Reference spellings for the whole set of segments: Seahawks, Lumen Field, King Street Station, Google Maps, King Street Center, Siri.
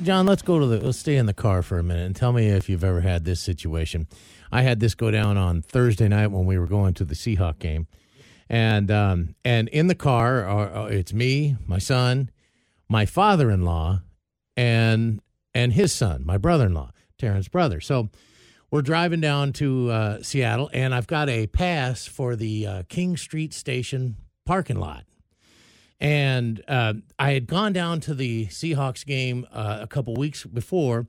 John, let's stay in the car for a minute and tell me if you've ever had this situation. I had this go down on Thursday night when we were going to the Seahawks game. And in the car, it's me, my son, my father-in-law, and his son, my brother-in-law, Terrence's brother. So we're driving down to Seattle, and I've got a pass for the King Street Station parking lot. And I had gone down to the Seahawks game a couple weeks before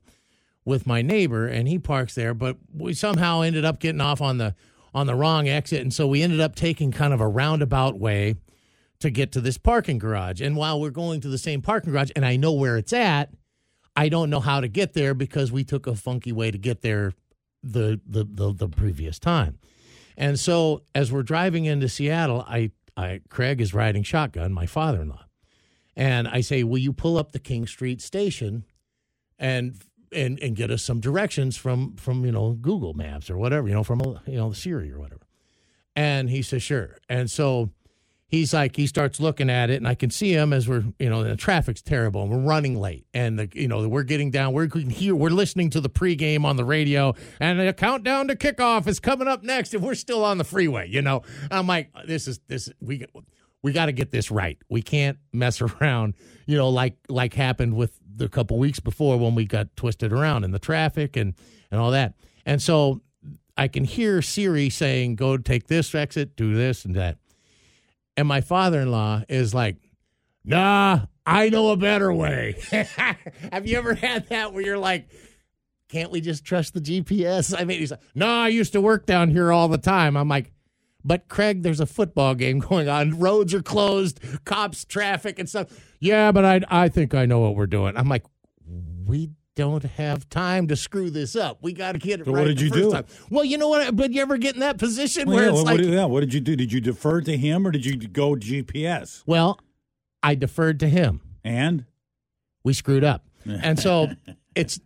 with my neighbor, and he parks there, but we somehow ended up getting off on the wrong exit, and so we ended up taking kind of a roundabout way to get to this parking garage. And while we're going to the same parking garage, and I know where it's at, I don't know how to get there because we took a funky way to get there the previous time. And so as we're driving into Seattle, Craig is riding shotgun, my father-in-law, and I say, will you pull up the King Street Station and get us some directions from Google Maps or whatever, from the Siri or whatever. And he says, sure. And so he's like, he starts looking at it, and I can see him as we're, the traffic's terrible and we're running late, and we're getting down, we're listening to the pregame on the radio, and the countdown to kickoff is coming up next, and we're still on the freeway, I'm like, we got to get this right. We can't mess around, like happened with the couple weeks before when we got twisted around in the traffic and all that. And so I can hear Siri saying, go take this exit, do this and that. And my father-in-law is like, nah, I know a better way. Have you ever had that where you're like, can't we just trust the GPS? I mean, he's like, nah, I used to work down here all the time. I'm like, but Craig, there's a football game going on. Roads are closed, cops, traffic, and stuff. Yeah, but I think I know what we're doing. I'm like, we don't have time to screw this up. We got to get it so right. What did you do? Time. Well, you know what? Did you ever get in that position where it's like? What did you do? Did you defer to him or did you go GPS? Well, I deferred to him. And? We screwed up. And so it's.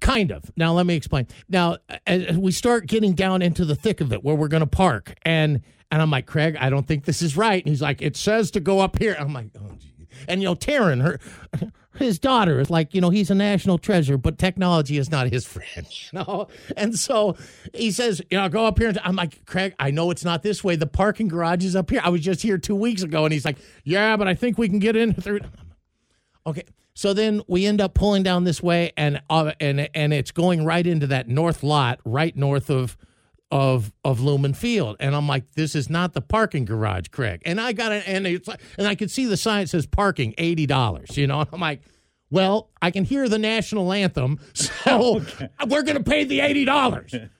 Kind of. Now, let me explain. Now, as we start getting down into the thick of it where we're going to park. And I'm like, Craig, I don't think this is right. And he's like, it says to go up here. I'm like, oh, geez. And, Taryn, his daughter is like, he's a national treasure, but technology is not his friend, And so he says, go up here. And I'm like, Craig, I know it's not this way. The parking garage is up here. I was just here 2 weeks ago. And he's like, yeah, but I think we can get in through. Okay. So then we end up pulling down this way, and it's going right into that north lot, right north of Lumen Field. And I'm like, this is not the parking garage, Craig. And I got it, and I could see the sign that says parking $80. And I'm like, well, I can hear the national anthem, so okay. We're going to pay the $80.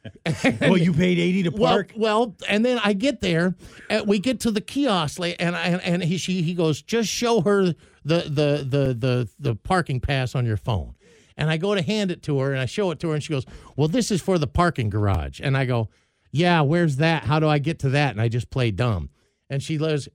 Well, you paid $80 to park? Well, and then I get there, and we get to the kiosk, and he goes, just show her the parking pass on your phone. And I go to hand it to her, and I show it to her, and she goes, well, this is for the parking garage. And I go, yeah, where's that? How do I get to that? And I just play dumb. And she goes,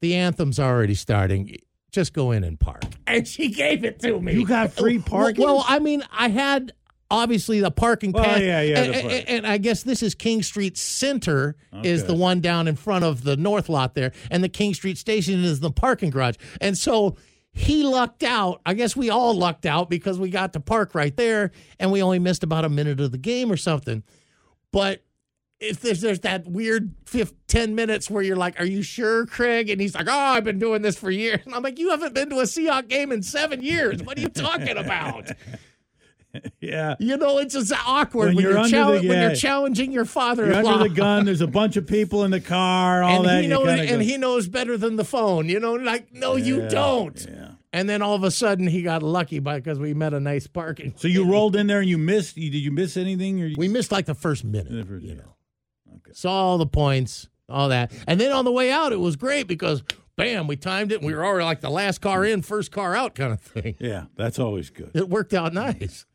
the anthem's already starting. Just go in and park. And she gave it to me. You got free parking? Well, I mean, I had obviously the parking pass. Yeah. And I guess this is King Street Center is the one down in front of the north lot there. And the King Street Station is the parking garage. And so he lucked out. I guess we all lucked out because we got to park right there. And we only missed about a minute of the game or something. But if there's that weird 10 minutes where you're like, are you sure, Craig? And he's like, oh, I've been doing this for years. And I'm like, you haven't been to a Seahawks game in 7 years. What are you talking about? Yeah. It's just awkward when you're challenging your father-in-law. You're under the gun. There's a bunch of people in the car, all that. He knows better than the phone. You don't. Yeah. And then all of a sudden he got lucky because we met a nice parking. So you rolled in there and you missed. Did you miss anything? We missed like the first minute, Okay. Saw all the points, all that. And then on the way out, it was great because, bam, we timed it. And we were already like the last car in, first car out kind of thing. Yeah, that's always good. It worked out nice.